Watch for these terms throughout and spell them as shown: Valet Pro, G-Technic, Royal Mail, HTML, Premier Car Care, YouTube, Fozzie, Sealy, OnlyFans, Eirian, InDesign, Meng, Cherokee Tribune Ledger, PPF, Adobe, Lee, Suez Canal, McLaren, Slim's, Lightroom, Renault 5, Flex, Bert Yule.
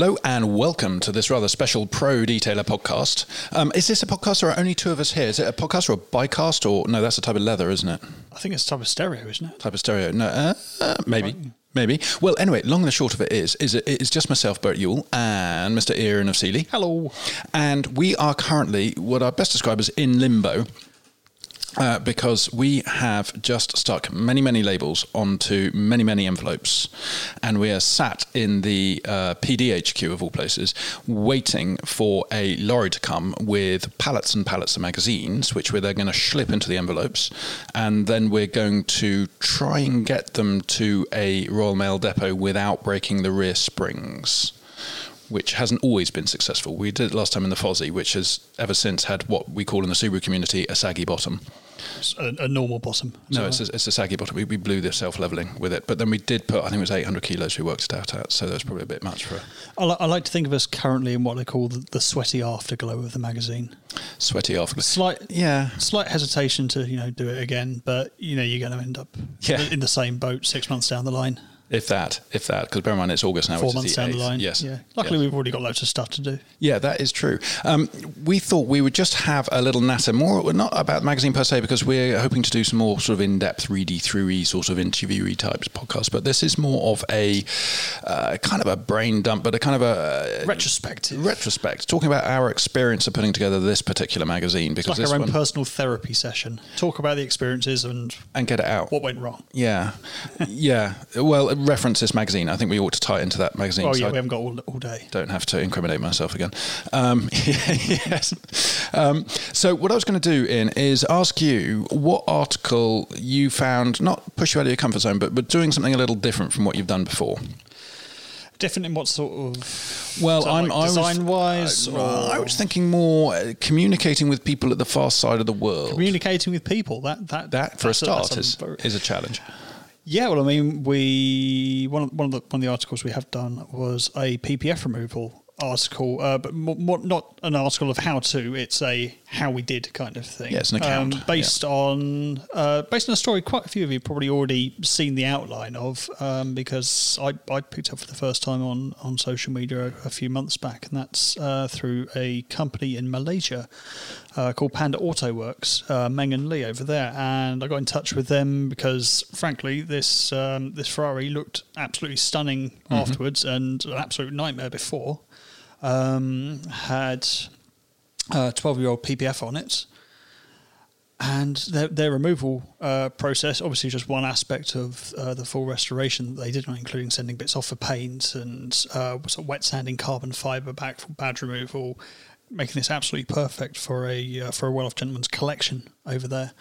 Hello and welcome to this rather special Pro Detailer podcast. Is this a podcast or are only two of us here? Is it a podcast or a bicast or... No, that's a type of leather, isn't it? I think it's a type of stereo, isn't it? Type of stereo. No, maybe. Right. Maybe. Well, anyway, long and short of it is just myself, Bert Yule, and Mr. Eirian of Sealy. Hello. And we are currently what I best describe as in limbo, because we have just stuck many, many labels onto many, many envelopes. And we are sat in the PDHQ, of all places, waiting for a lorry to come with pallets and pallets of magazines, which we're then going to slip into the envelopes. And then we're going to try and get them to a Royal Mail depot without breaking the rear springs, which hasn't always been successful. We did it last time in the Fozzie, which has ever since had what we call in the Subaru community a saggy bottom. A normal bottom. No, it's a saggy bottom. We blew the self-leveling with it. But then we did put, I think it was 800 kilos we worked it out at, so that's probably a bit much for her. I like to think of us currently in what they call the sweaty afterglow of the magazine. Sweaty afterglow. Slight hesitation to do it again, but you're going to end up in the same boat 6 months down the line. If that, because bear in mind it's August now. 4 months down the line. Yes. Yeah. Luckily, we've already got loads of stuff to do. Yeah, that is true. We thought we would just have a little natter, more not about the magazine per se, because we're hoping to do some more sort of in-depth, read-through-y sort of interviewee types podcast. But this is more of a kind of a brain dump, but a kind of a retrospect, talking about our experience of putting together this particular magazine. Because it's like our own personal therapy session. Talk about the experiences and get it out. What went wrong? Yeah, yeah. Well. Reference this magazine. I think we ought to tie into that magazine. Oh, yeah, so we haven't got all day. Don't have to incriminate myself again. Yes. So what I was going to do is ask you what article you found, not push you out of your comfort zone, but doing something a little different from what you've done before. Different in what sort of... Well, design-wise? I was thinking more communicating with people at the far side of the world. Communicating with people. That for a start, is a challenge. Yeah, well, I mean, one of the articles we have done was a PPF removal article, but not an article of how to. It's a how we did kind of thing. Yeah, it's an account based on a story. Quite a few of you probably already seen the outline of, because I picked up for the first time on social media a few months back, and that's through a company in Malaysia called Panda Auto Works, Meng and Lee over there, and I got in touch with them because, frankly, this Ferrari looked absolutely stunning afterwards and an absolute nightmare before. Had a 12-year-old PPF on it, and their removal process, obviously just one aspect of the full restoration that they did, including sending bits off for paint and sort of wet sanding carbon fibre back for badge removal, making this absolutely perfect for a well-off gentleman's collection over there.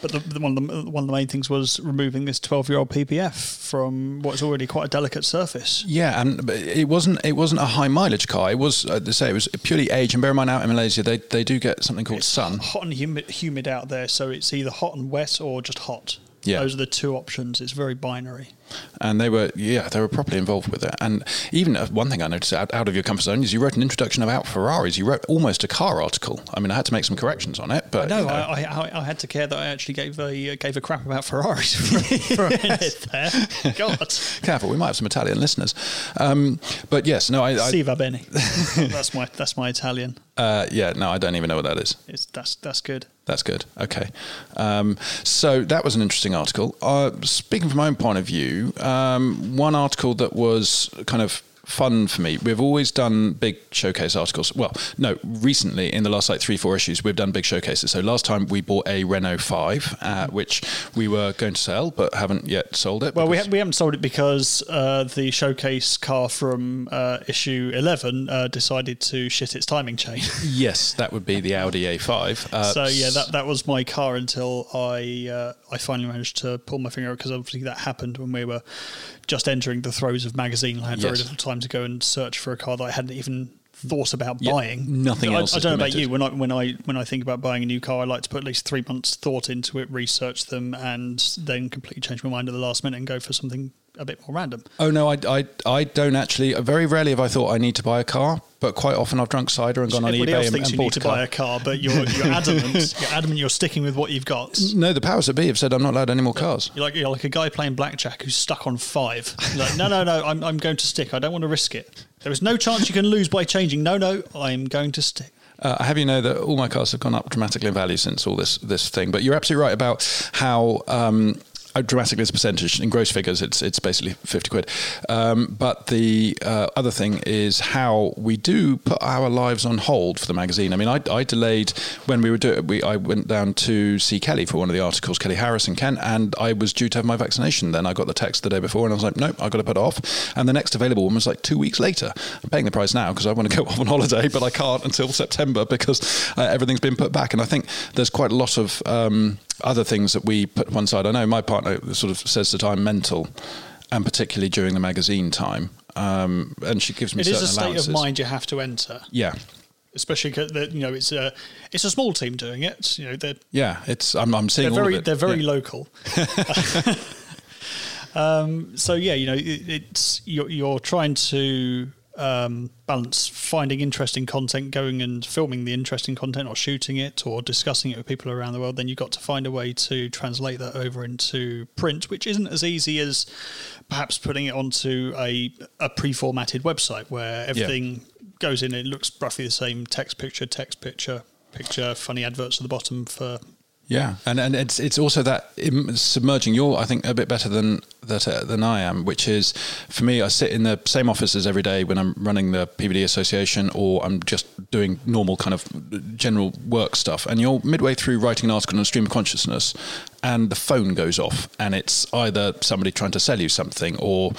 But one of the main things was removing this 12-year-old PPF from what's already quite a delicate surface. Yeah, and it wasn't a high mileage car. It was, they say, it was purely age. And bear in mind, out in Malaysia, they do get something called sun. Hot and humid out there, so it's either hot and wet or just hot. Yeah. Those are the two options. It's very binary. And they were properly involved with it. And even one thing I noticed out of your comfort zone is you wrote an introduction about Ferraris. You wrote almost a car article. I mean, I had to make some corrections on it, but I had to care that I actually gave a crap about Ferraris for a minute there. God, careful, we might have some Italian listeners. But yes, no, I si va bene. That's my Italian. I don't even know what that is. That's good. That's good. Okay. So that was an interesting article. Speaking from my own point of view, one article that was kind of fun for me. We've always done big showcase articles. Well, no, recently in the last 3-4 issues, we've done big showcases. So last time we bought a Renault 5, which we were going to sell, but haven't yet sold it. Well, we haven't sold it because the showcase car from issue 11 decided to shit its timing chain. Yes, that would be the Audi A5. That was my car until I finally managed to pull my finger out, because obviously that happened when we were just entering the throes of magazine. I had very little time to go and search for a car that I hadn't even thought about buying. Nothing else. I don't know about you. When I think about buying a new car, I like to put at least 3 months thought into it, research them, and then completely change my mind at the last minute and go for something a bit more random. Oh no, I don't actually. Very rarely have I thought I need to buy a car. But quite often I've drunk cider and gone on eBay and bought a car. Buy a car, but you're adamant. You're adamant. You're sticking with what you've got. No, the powers that be have said I'm not allowed any more cars. You're like a guy playing blackjack who's stuck on 5. You're like, no. I'm going to stick. I don't want to risk it. There is no chance you can lose by changing. No. I'm going to stick. I have you know that all my cars have gone up dramatically in value since all this thing. But you're absolutely right about how. Dramatically as a percentage in gross figures, it's basically 50 quid. But the other thing is how we do put our lives on hold for the magazine. I mean, I delayed when we were doing. I went down to see Kelly for one of the articles, Kelly Harris and Kent, and I was due to have my vaccination. Then I got the text the day before, and I was like, nope, I've got to put it off. And the next available one was like 2 weeks later. I'm paying the price now because I want to go off on holiday, but I can't until September because everything's been put back. And I think there's quite a lot of other things that we put one side. I know my partner sort of says that I'm mental, and particularly during the magazine time, and she gives me certain allowances. It is a state of mind you have to enter. Yeah, especially because it's a small team doing it. I'm seeing all of it. They're very local. It's you're trying to balance finding interesting content, going and filming the interesting content or shooting it or discussing it with people around the world. Then you've got to find a way to translate that over into print, which isn't as easy as perhaps putting it onto a pre-formatted website where everything goes in and it looks roughly the same. Text, picture, funny adverts at the bottom for... Yeah, and it's also that submerging. You're, I think, a bit better than I am, which is, for me, I sit in the same offices every day when I'm running the PVD Association or I'm just doing normal kind of general work stuff. And you're midway through writing an article on stream of consciousness and the phone goes off and it's either somebody trying to sell you something or,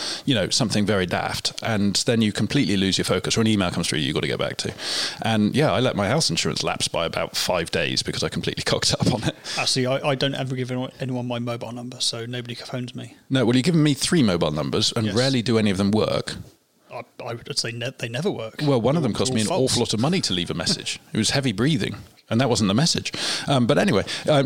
something very daft. And then you completely lose your focus or an email comes through you've got to get back to. And I let my house insurance lapse by about 5 days because I completely cocked up on it. Actually, I don't ever give anyone my mobile number, so nobody phones me. No, well, you've given me 3 mobile numbers and rarely do any of them work. I would say they never work. Well, one of them cost me an awful lot of money to leave a message. It was heavy breathing, and that wasn't the message. But anyway, I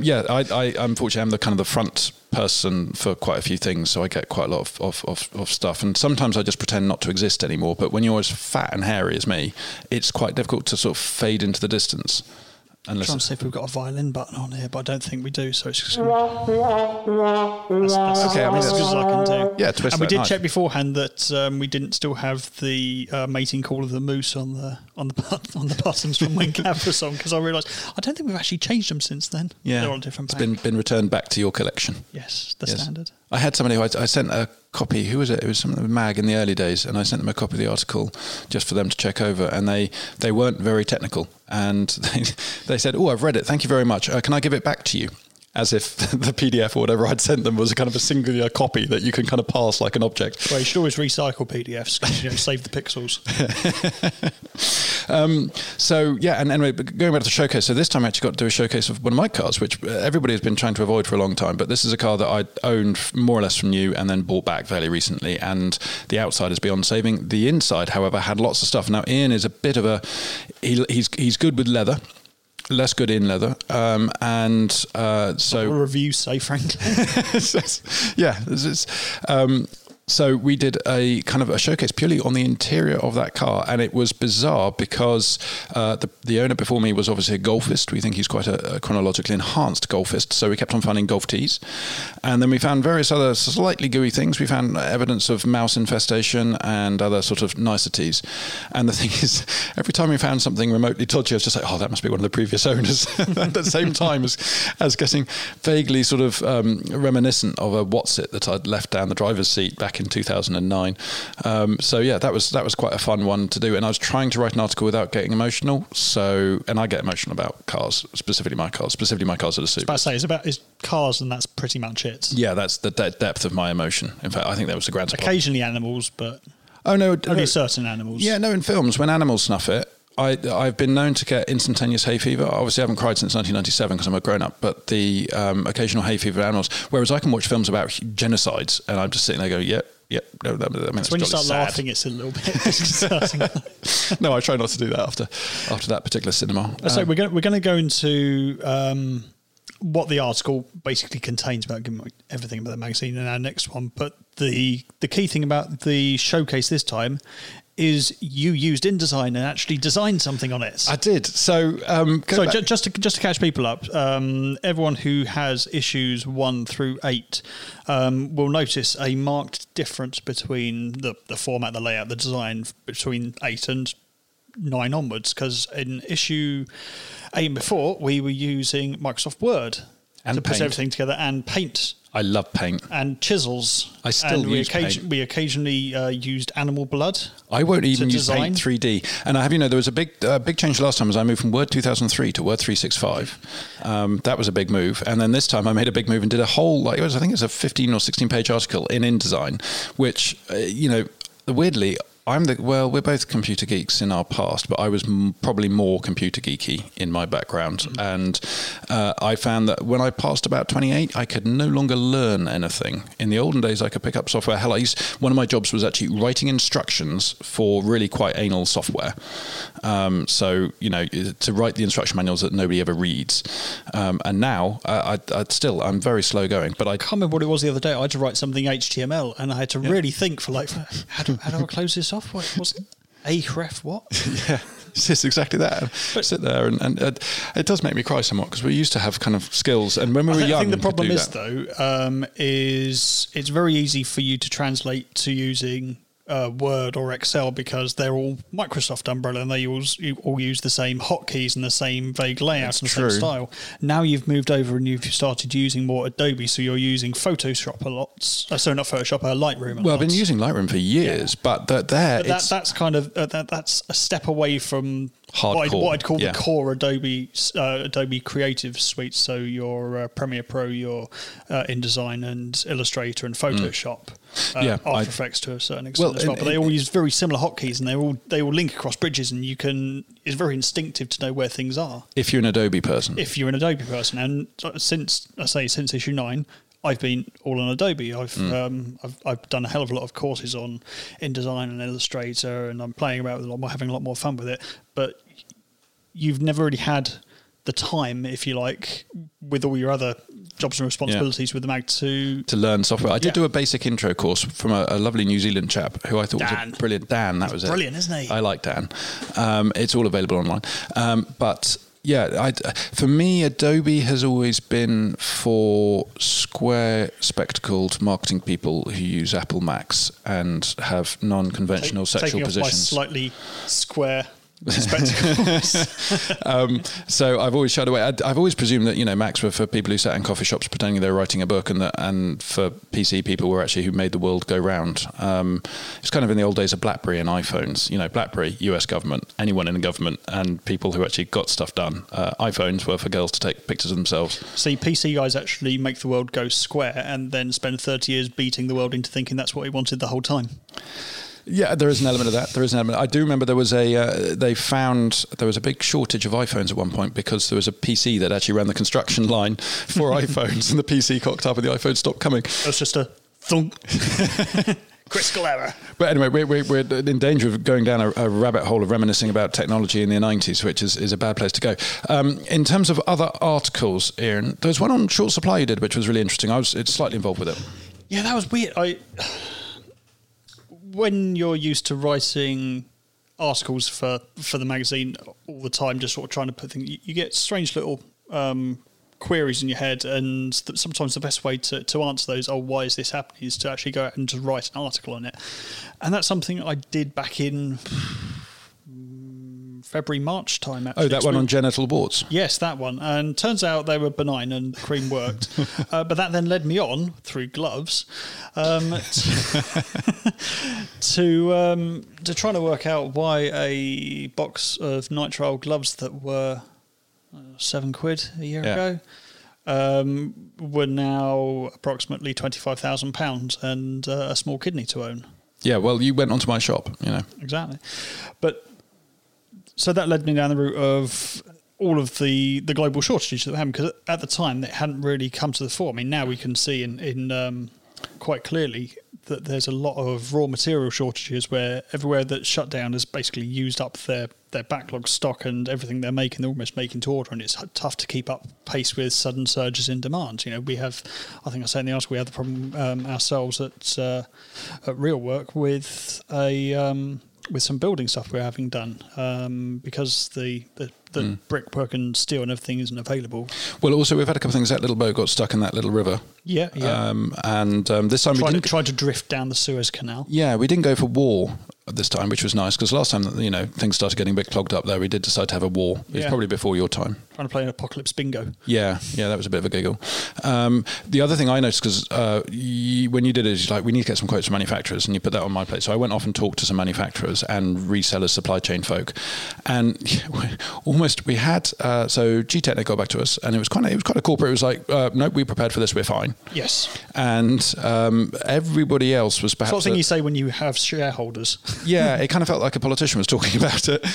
unfortunately am the kind of the front person for quite a few things, so I get quite a lot of stuff. And sometimes I just pretend not to exist anymore. But when you're as fat and hairy as me, it's quite difficult to sort of fade into the distance. I'm trying to see if we've got a violin button on here, but I don't think we do, so it's just going to... That's okay, I mean, as good as I can do. Yeah, twist. And we did check beforehand that we didn't still have the mating call of the moose on the buttons from when Cav was on, because I realised I don't think we've actually changed them since then. Yeah, they're on different packs. It's been returned back to your collection. Yes, the standard. I had somebody who I sent a copy. Who was it? It was something with Mag in the early days, and I sent them a copy of the article just for them to check over. And they weren't very technical, and they said, "Oh, I've read it. Thank you very much. Can I give it back to you?" As if the PDF or whatever I'd sent them was a kind of a singular copy that you can kind of pass like an object. Well, you should always recycle PDFs because save the pixels. And anyway, going back to the showcase. So this time I actually got to do a showcase of one of my cars, which everybody has been trying to avoid for a long time. But this is a car that I owned more or less from new and then bought back fairly recently. And the outside is beyond saving. The inside, however, had lots of stuff. Now, Ian is a bit of he's good with leather. Less good in leather, so what will reviews say, frankly. Yeah, so we did a kind of a showcase purely on the interior of that car, and it was bizarre because the owner before me was obviously a golfist. We think he's quite a chronologically enhanced golfist, so we kept on finding golf tees. And then we found various other slightly gooey things. We found evidence of mouse infestation and other sort of niceties. And the thing is, every time we found something remotely dodgy, I was just like, oh, that must be one of the previous owners. At the same time as getting vaguely sort of reminiscent of a Watsit that I'd left down the driver's seat back in 2009. That was quite a fun one to do, and I was trying to write an article without getting emotional. So, and I get emotional about cars, specifically my cars that are super. I was about to say, it's cars, and that's pretty much it. Yeah, that's the depth of my emotion. In fact, I think that was the grand. Occasionally animals, but only certain animals. Yeah, no, in films when animals snuff it. I've been known to get instantaneous hay fever. Obviously, I haven't cried since 1997 because I'm a grown-up, but the occasional hay fever of animals, whereas I can watch films about genocides, and I'm just sitting there going, no, that's when you start sad. Laughing, it's a little bit disconcerting. No, I try not to do that after that particular cinema. So we're going to go into what the article basically contains about everything about the magazine in our next one, but the key thing about the showcase this time is you used InDesign and actually designed something on it. I did. So, just to catch people up, everyone who has issues 1 through 8 will notice a marked difference between the format, the layout, the design between 8 and 9 onwards. Because in issue 8 and before, we were using Microsoft Word and to put everything together, and Paint. I love Paint. And chisels. I still use Paint. We occasionally used animal blood. I won't even use Paint 3D. And I have you know, there was a big change last time as I moved from Word 2003 to Word 365. That was a big move. And then this time I made a big move and did a whole, like, I think it was a 15 or 16 page article in InDesign, which, you know, weirdly, we're both computer geeks in our past, but I was probably more computer geeky in my background. Mm-hmm. And I found that when I passed about 28, I could no longer learn anything. In the olden days, I could pick up software. Hell, one of my jobs was actually writing instructions for really quite anal software. So, you know, to write the instruction manuals that nobody ever reads. And now, I'm very slow going. But I can't remember what it was the other day. I had to write something HTML, and I had to really think for like, how do I close this off? What was it? Ahref what? Yeah, it's just exactly that. But sit there and it does make me cry somewhat because we used to have kind of skills, and when we were young, I think the problem is though, it's very easy for you to translate to using Word or Excel because they're all Microsoft umbrella and they all use the same hotkeys and the same vague layouts and the same style. Now you've moved over and you've started using more Adobe, so you're using Photoshop a lot. Sorry, not Photoshop, Lightroom. Well, I've been using Lightroom for years, but that's kind of that's a step away from what I'd call the core Adobe Creative Suite. So your Premiere Pro, your InDesign, and Illustrator and Photoshop. After Effects to a certain extent as well, but they all use very similar hotkeys and they all link across bridges, and you can. It's very instinctive to know where things are. If you're an Adobe person, and since issue 9, I've been all on Adobe. I've done a hell of a lot of courses on InDesign and Illustrator, and I'm playing about with a lot more, having a lot more fun with it. But you've never really had the time, if you like, with all your other jobs and responsibilities with the mag to learn software. I did do a basic intro course from a lovely New Zealand chap who I thought was a brilliant. Dan, that was it. Brilliant, isn't he? I like Dan. It's all available online. For me, Adobe has always been for square, spectacled marketing people who use Apple Macs and have non-conventional sexual positions. Slightly square. Spectacles. So I've always shied away. I've always presumed that, you know, Macs were for people who sat in coffee shops pretending they were writing a book, and for PC people were actually who made the world go round. It's kind of in the old days of BlackBerry and iPhones. You know, BlackBerry, US government, anyone in the government, and people who actually got stuff done. iPhones were for girls to take pictures of themselves. See, PC guys actually make the world go square and then spend 30 years beating the world into thinking that's what he wanted the whole time. Yeah, there is an element of that. I do remember there was a big shortage of iPhones at one point because there was a PC that actually ran the construction line for iPhones, and the PC cocked up and the iPhone stopped coming. It was just a thunk. Critical error. But anyway, we're in danger of going down a rabbit hole of reminiscing about technology in the 90s, which is a bad place to go. In terms of other articles, Eirian, there was one on short supply you did, which was really interesting. It's slightly involved with it. Yeah, that was weird. When you're used to writing articles for the magazine all the time, just sort of trying to put things, you get strange little queries in your head, and sometimes the best way to answer those, why is this happening, is to actually go out and just write an article on it. And that's something I did back in February, March time. Actually. Oh, that one on genital warts. Yes, that one. And turns out they were benign and the cream worked. But that then led me on, through gloves, to trying to work out why a box of nitrile gloves that were £7 a year ago were now approximately £25,000 and a small kidney to own. Yeah, well, you went onto my shop, you know. Exactly. But... so that led me down the route of all of the global shortages that were happening, because at the time, it hadn't really come to the fore. I mean, now we can see in quite clearly that there's a lot of raw material shortages where everywhere that's shut down has basically used up their backlog stock, and everything they're making, they're almost making to order, and it's tough to keep up pace with sudden surges in demand. You know, we have, I think I said in the article, we had the problem ourselves at Real Work with a... with some building stuff we're having done, because the brickwork and steel and everything isn't available. Well, also we've had a couple of things. That little boat got stuck in that little river. Yeah, yeah. And this time we tried to drift down the Suez Canal. Yeah, we didn't go for war this time, which was nice, because last time things started getting a bit clogged up there. We did decide to have a war. It was probably before your time. Trying to play an apocalypse bingo. Yeah, yeah, that was a bit of a giggle. The other thing I noticed, because when you did it, it's like, we need to get some quotes from manufacturers, and you put that on my plate. So I went off and talked to some manufacturers and resellers, supply chain folk, and we had so G-Technic got back to us, and it was kind of corporate. It was like, nope, we prepared for this, we're fine. Yes. And everybody else was perhaps sort of thing you say when you have shareholders. Yeah, it kind of felt like a politician was talking about it.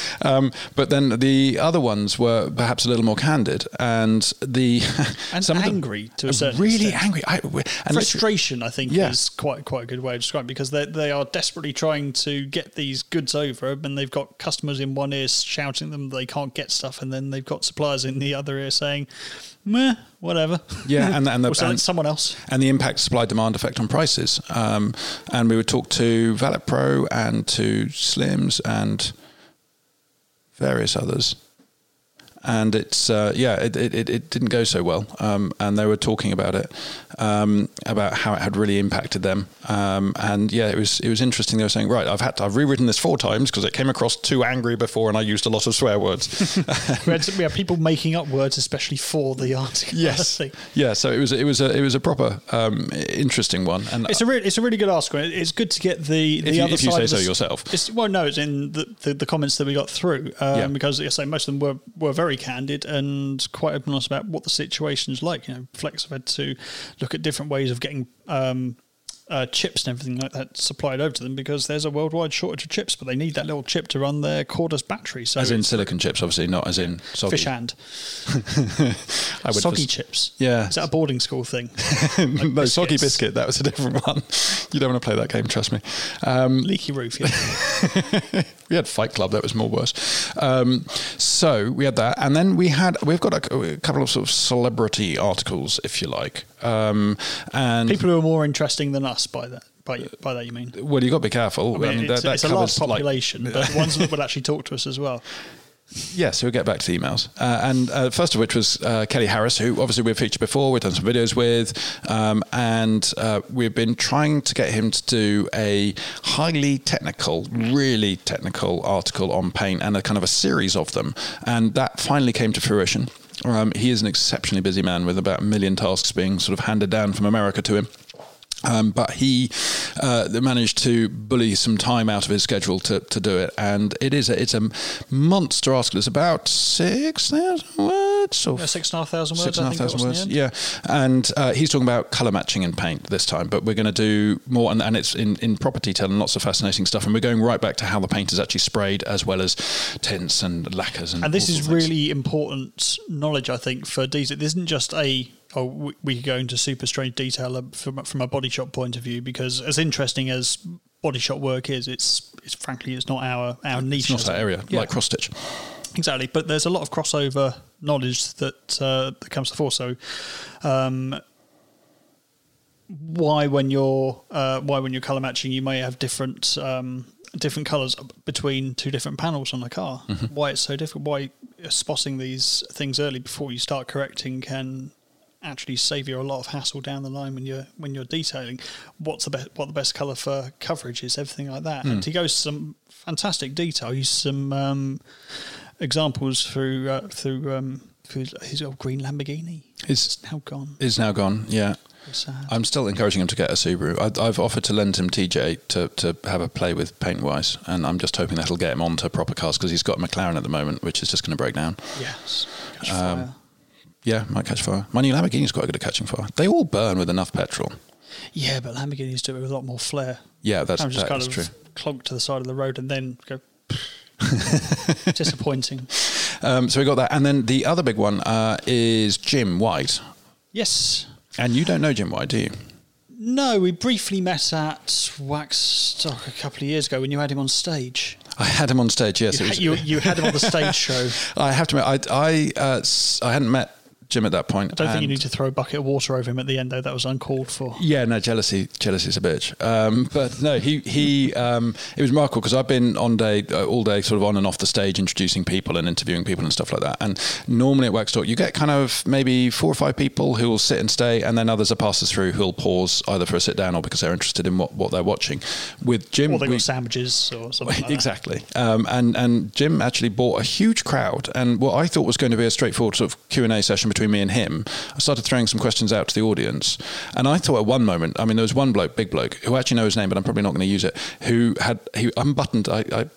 But then the other ones were perhaps a little more candid, and some angry to a certain really extent. Angry. Frustration, I think, is quite a good way of describing it, because they are desperately trying to get these goods over, and they've got customers in one ear shouting them they can't get stuff, and then they've got suppliers in the other ear saying, meh, whatever. Yeah, and someone else. And the impact supply-demand effect on prices. And we would talk to Valet Pro and to Slim's and various others. And it's it didn't go so well, and they were talking about it, about how it had really impacted them, and it was interesting. They were saying, right, I've rewritten this 4 times because it came across too angry before, and I used a lot of swear words. we had people making up words, especially for the article. Yes, yeah. So it was a proper interesting one, and it's a really good article. It's good to get the other side. If you say so yourself. It's in the comments that we got through, because I say most of them were very candid and quite open and honest about what the situation's like. Flex have had to look at different ways of getting chips and everything like that supplied over to them, because there's a worldwide shortage of chips, but they need that little chip to run their cordless battery. So as in silicon chips, obviously, not as in soggy. Fish hand. Soggy chips. Yeah. Is that a boarding school thing? Like no, biscuits. Soggy biscuit. That was a different one. You don't want to play that game, trust me. Leaky roof, yeah. We had Fight Club. That was more worse. So we had that. And then we've got a couple of sort of celebrity articles, if you like. And people who are more interesting than us by that. By that you mean? Well, you've got to be careful. I mean, it's a large population, but ones that will actually talk to us as well. Yes, we'll get back to the emails. And first of which was Kelly Harris, who obviously we've featured before, we've done some videos with, and we've been trying to get him to do a really technical article on paint, and a kind of a series of them. And that finally came to fruition. He is an exceptionally busy man with about 1 million tasks being sort of handed down from America to him. But he managed to bully some time out of his schedule to do it, and it's a monster article. It's about 6,000 words, or 6,500 words. 6,500 words, yeah. And he's talking about colour matching in paint this time, but we're going to do more, and it's in proper detail and lots of fascinating stuff. And we're going right back to how the paint is actually sprayed, as well as tints and lacquers. And this is really important knowledge, I think, for these. It isn't just a we go into super strange detail from a body shop point of view, because as interesting as body shop work is, it's frankly, it's not our niche. It's not our area, like cross stitch. Exactly, but there's a lot of crossover knowledge that comes to the fore. So, why when you're colour matching, you may have different colours between two different panels on the car. Mm-hmm. Why it's so different? Why spotting these things early before you start correcting can actually save you a lot of hassle down the line when you're detailing what the best colour for coverage is, everything like that. And he goes some fantastic detail. He's some examples through his old green Lamborghini. It's now gone. Yeah. I'm still encouraging him to get a Subaru. I've offered to lend him TJ to have a play with paint-wise, and I'm just hoping that'll get him onto proper cars, because he's got a McLaren at the moment, which is just going to break down. Yes. Yeah, might catch fire. My new Lamborghini's quite good at catching fire. They all burn with enough petrol. Yeah, but Lamborghinis do it with a lot more flair. Yeah, that's true. Clunk to the side of the road and then go. Disappointing. So we got that, and then the other big one is Jim White. Yes. And you don't know Jim White, do you? No, we briefly met at Waxstock a couple of years ago when you had him on stage. I had him on stage. Yes, you had him on the stage show. I have to admit, I hadn't met Jim at that point. I don't think you need to throw a bucket of water over him at the end, though. That was uncalled for. Yeah, no, jealousy's a bitch. But no, he it was remarkable because I've been all day sort of on and off the stage introducing people and interviewing people and stuff like that. And normally at Waxstock, you get kind of maybe 4 or 5 people who will sit and stay, and then others are passers through who will pause either for a sit down or because they're interested in what they're watching. With Jim, or they got sandwiches or something like exactly. That. And Jim actually bought a huge crowd, and what I thought was going to be a straightforward sort of Q&A session between me and him, I started throwing some questions out to the audience. And I thought at one moment, I mean, there was one bloke, big bloke, who I actually know his name, but I'm probably not going to use it, who unbuttoned, I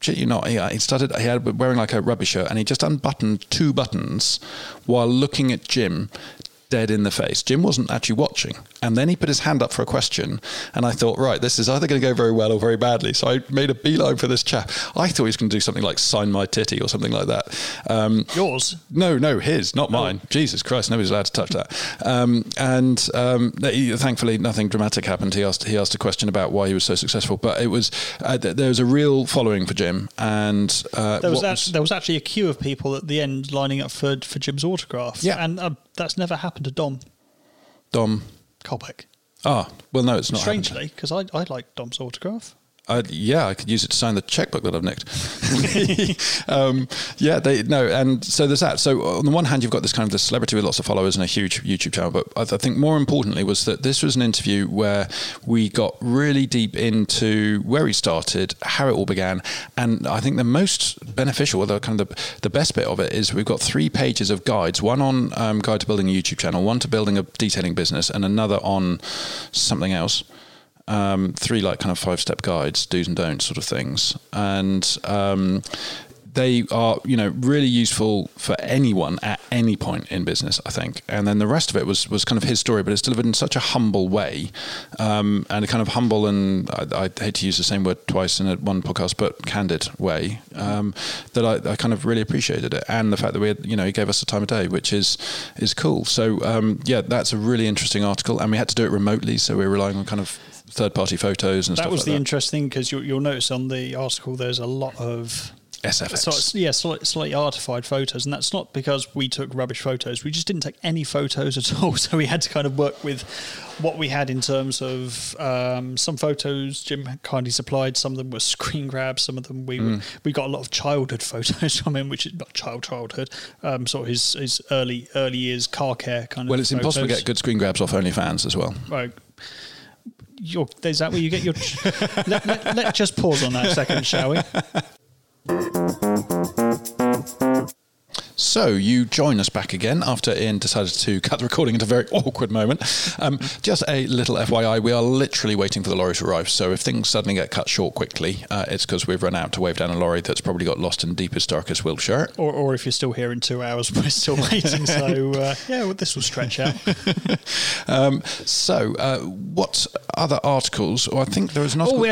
shit you not, he had wearing like a rugby shirt, and he just unbuttoned 2 buttons while looking at Jim dead in the face. Jim wasn't actually watching. And then he put his hand up for a question. And I thought, right, this is either going to go very well or very badly. So I made a beeline for this chap. I thought he was going to do something like sign my titty or something like that. Yours? No, his, not mine. Jesus Christ, nobody's allowed to touch that. Thankfully, nothing dramatic happened. He asked a question about why he was so successful. But it was there was a real following for Jim. And there was actually a queue of people at the end lining up for Jim's autograph. Yeah. And that's never happened to Dom Colbeck. Ah, well, no, it's not. Strangely, because I like Dom's autograph. I could use it to sign the checkbook that I've nicked. And so there's that. So on the one hand, you've got this kind of celebrity with lots of followers and a huge YouTube channel. But I think more importantly was that this was an interview where we got really deep into where he started, how it all began. And I think the most beneficial, although kind of the best bit of it, is we've got 3 pages of guides, one on guide to building a YouTube channel, one to building a detailing business, and another on something else. 3 like kind of 5-step guides, do's and don'ts sort of things. And they are, you know, really useful for anyone at any point in business, I think. And then the rest of it was kind of his story, but it's delivered in such a humble way, and a kind of humble and I hate to use the same word twice in one podcast, but candid way, that I kind of really appreciated it. And the fact that we had, you know, he gave us the time of day, which is cool. So that's a really interesting article, and we had to do it remotely, so we were relying on kind of third-party photos and stuff like that. That was the interesting thing, because you'll notice on the article there's a lot of SFX. Slightly artified photos, and that's not because we took rubbish photos. We just didn't take any photos at all, so we had to kind of work with what we had in terms of some photos Jim kindly supplied. Some of them were screen grabs, some of them we got a lot of childhood photos from him, which is not childhood, sort of his early years car care kind of. Well, it's photos. Impossible to get good screen grabs off OnlyFans as well. Right. Is that where you get your... Let's just pause on that a second, shall we? So you join us back again after Ian decided to cut the recording at a very awkward moment. Just a little FYI, we are literally waiting for the lorry to arrive. So if things suddenly get cut short quickly, it's because we've run out to wave down a lorry that's probably got lost in deepest, darkest Wiltshire. Or if you're still here in 2 hours, we're still waiting. So this will stretch out. What other articles? Or I think there is an article. Oh,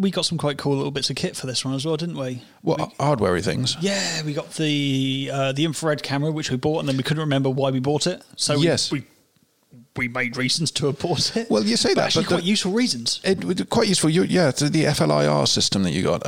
we got some quite cool little bits of kit for this one as well, didn't we? What hardware-y things? Yeah, we got the infrared camera, which we bought, and then we couldn't remember why we bought it. So yes. We made reasons to have bought it. Well, you say that, but quite useful reasons. Quite useful. The FLIR system that you got.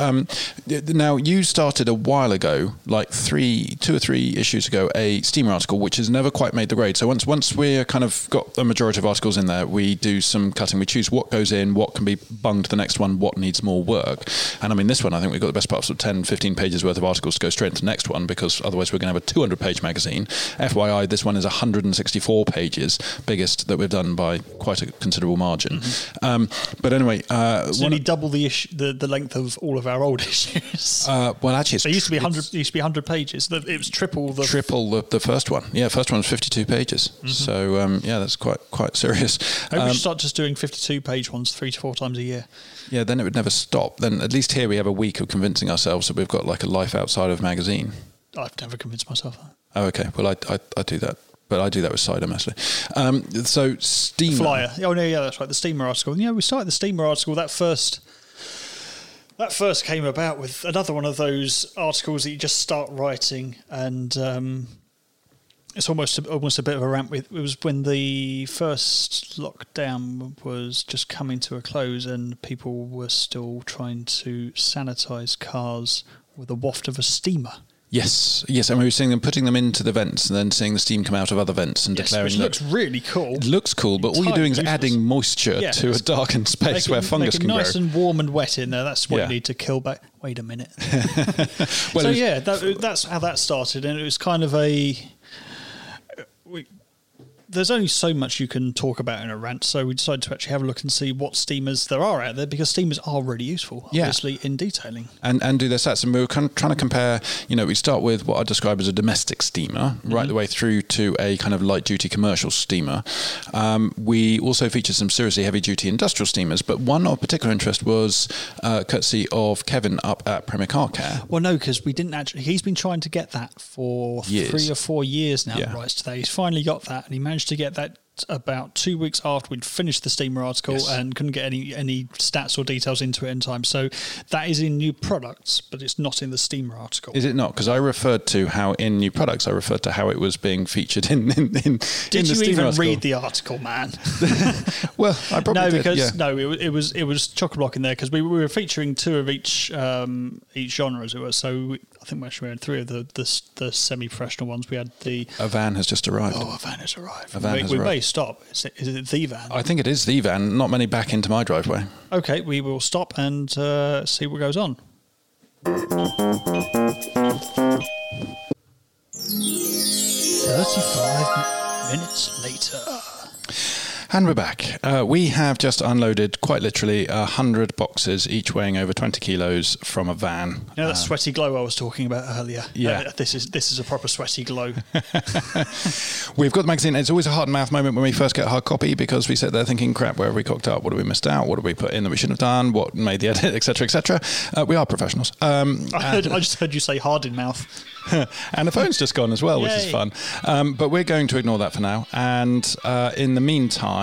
Now, you started a while ago, like 2 or 3 issues ago, a Steamer article, which has never quite made the grade. So once we're kind of got the majority of articles in there, we do some cutting. We choose what goes in, what can be bunged to the next one, what needs more work. And I mean, this one, I think we've got the best part of, 10, 15 pages worth of articles to go straight into the next one, because otherwise we're going to have a 200-page magazine. FYI, this one is 164 pages, biggest that we've done by quite a considerable margin. Mm-hmm. But anyway... so nearly double the length of all of our old issues. Well, actually... It used to be 100 pages. It was triple the... Triple the first one. Yeah, first one was 52 pages. Mm-hmm. So, that's quite serious. I hope we start just doing 52-page ones 3 to 4 times a year. Yeah, then it would never stop. Then at least here we have a week of convincing ourselves that we've got like a life outside of magazine. I've never convinced myself of that. Oh, okay. Well, I do that. But I do that with cider mostly. So Steamer. Flyer. Oh, no, yeah, that's right. The Steamer article. And, we started the Steamer article. That first came about with another one of those articles that you just start writing. And it's almost a bit of a rant. It was when the first lockdown was just coming to a close and people were still trying to sanitize cars with a waft of a steamer. Yes, and we were seeing them putting them into the vents and then seeing the steam come out of other vents and declaring that. Looks really cool. It looks cool, but all you're doing is adding moisture to a darkened space where fungus can grow. Nice and warm and wet in there. That's what you need to kill back. Wait a minute. That's how that started, and it was kind of there's only so much you can talk about in a rant, so we decided to actually have a look and see what steamers there are out there, because steamers are really useful, obviously, in detailing. And do their sets. And we were trying to compare, we start with what I describe as a domestic steamer, right the way through to a kind of light-duty commercial steamer. We also featured some seriously heavy-duty industrial steamers, but one of particular interest was courtesy of Kevin up at Premier Car Care. Well, no, because we didn't actually... He's been trying to get that for years. 3 or 4 years now, right today. He's finally got that, and he managed to get that about 2 weeks after we'd finished the steamer article and couldn't get any stats or details into it in time. So that is in new products, but it's not in the steamer article. Is it not? Because I referred to how in new products, I referred to how it was being featured in the steamer article. Did you even read the article, man? Well, I probably did. It was chock-a-block in there, because we were featuring two of each genre, as it were. So I think we actually had three of the semi-professional ones. We had a van has just arrived. Oh, a van has arrived. We may stop. Is it the van? I think it is the van. Not many back into my driveway. Okay, we will stop and see what goes on. minutes later. And we're back. We have just unloaded, quite literally, 100 boxes, each weighing over 20 kilos, from a van. That sweaty glow I was talking about earlier? Yeah. This is a proper sweaty glow. We've got the magazine. It's always a hard-mouth moment when we first get hard copy, because we sit there thinking, crap, where have we cocked up? What have we missed out? What have we put in that we shouldn't have done? What made the edit, etc., etc.? We are professionals. I just heard you say hard in mouth. And the phone's just gone as well, which is fun. But we're going to ignore that for now. And in the meantime,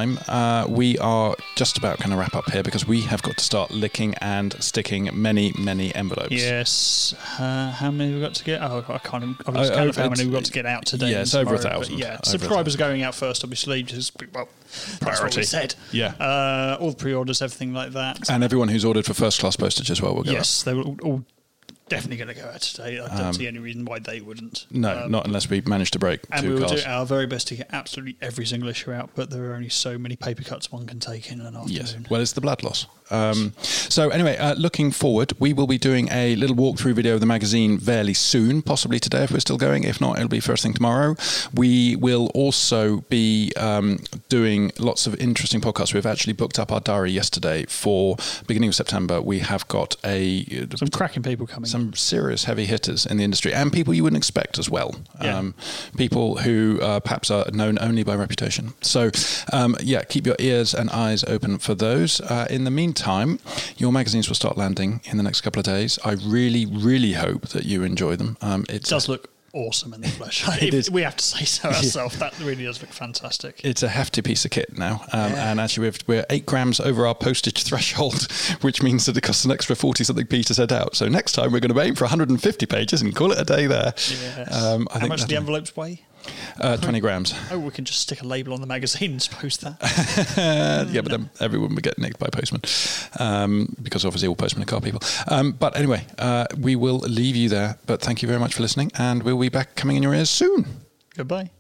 we are just about going to wrap up here, because we have got to start licking and sticking many, many envelopes. Yes. How many have we got to get? Oh, I can't even count how many we've got to get out today. Yeah, it's over 1,000. Yeah, subscribers are going out first, obviously, just priority. That's what we said. Yeah. All the pre-orders, everything like that. And everyone who's ordered for first-class postage as well will go out. They will all definitely going to go out today. I don't see any reason why they wouldn't. No, not unless we manage to break two cars. And we will do our very best to get absolutely every single issue out, but there are only so many paper cuts one can take in an afternoon. Yes, well, it's the blood loss. So anyway, looking forward, we will be doing a little walkthrough video of the magazine fairly soon, possibly today if we're still going. If not, it'll be first thing tomorrow. We will also be doing lots of interesting podcasts. We've actually booked up our diary yesterday for beginning of September. We have got some cracking people coming. Some serious heavy hitters in the industry, and people you wouldn't expect as well. Yeah. People who perhaps are known only by reputation. So, keep your ears and eyes open for those. In the meantime, your magazines will start landing in the next couple of days. I really, really hope that you enjoy them. It does look awesome in the flesh. We have to say so ourselves. That really does look fantastic. It's a hefty piece of kit now, and actually we're 8 grams over our postage threshold, which means that it costs an extra 40-something p to set out. So next time we're going to aim for 150 pages and call it a day there. Yes. How much do the envelopes weigh? 20 grams. Oh, we can just stick a label on the magazine and post that. Yeah, but then everyone would get nicked by postmen, because obviously all postmen are car people. But anyway, we will leave you there. But thank you very much for listening, and we'll be back coming in your ears soon. Goodbye.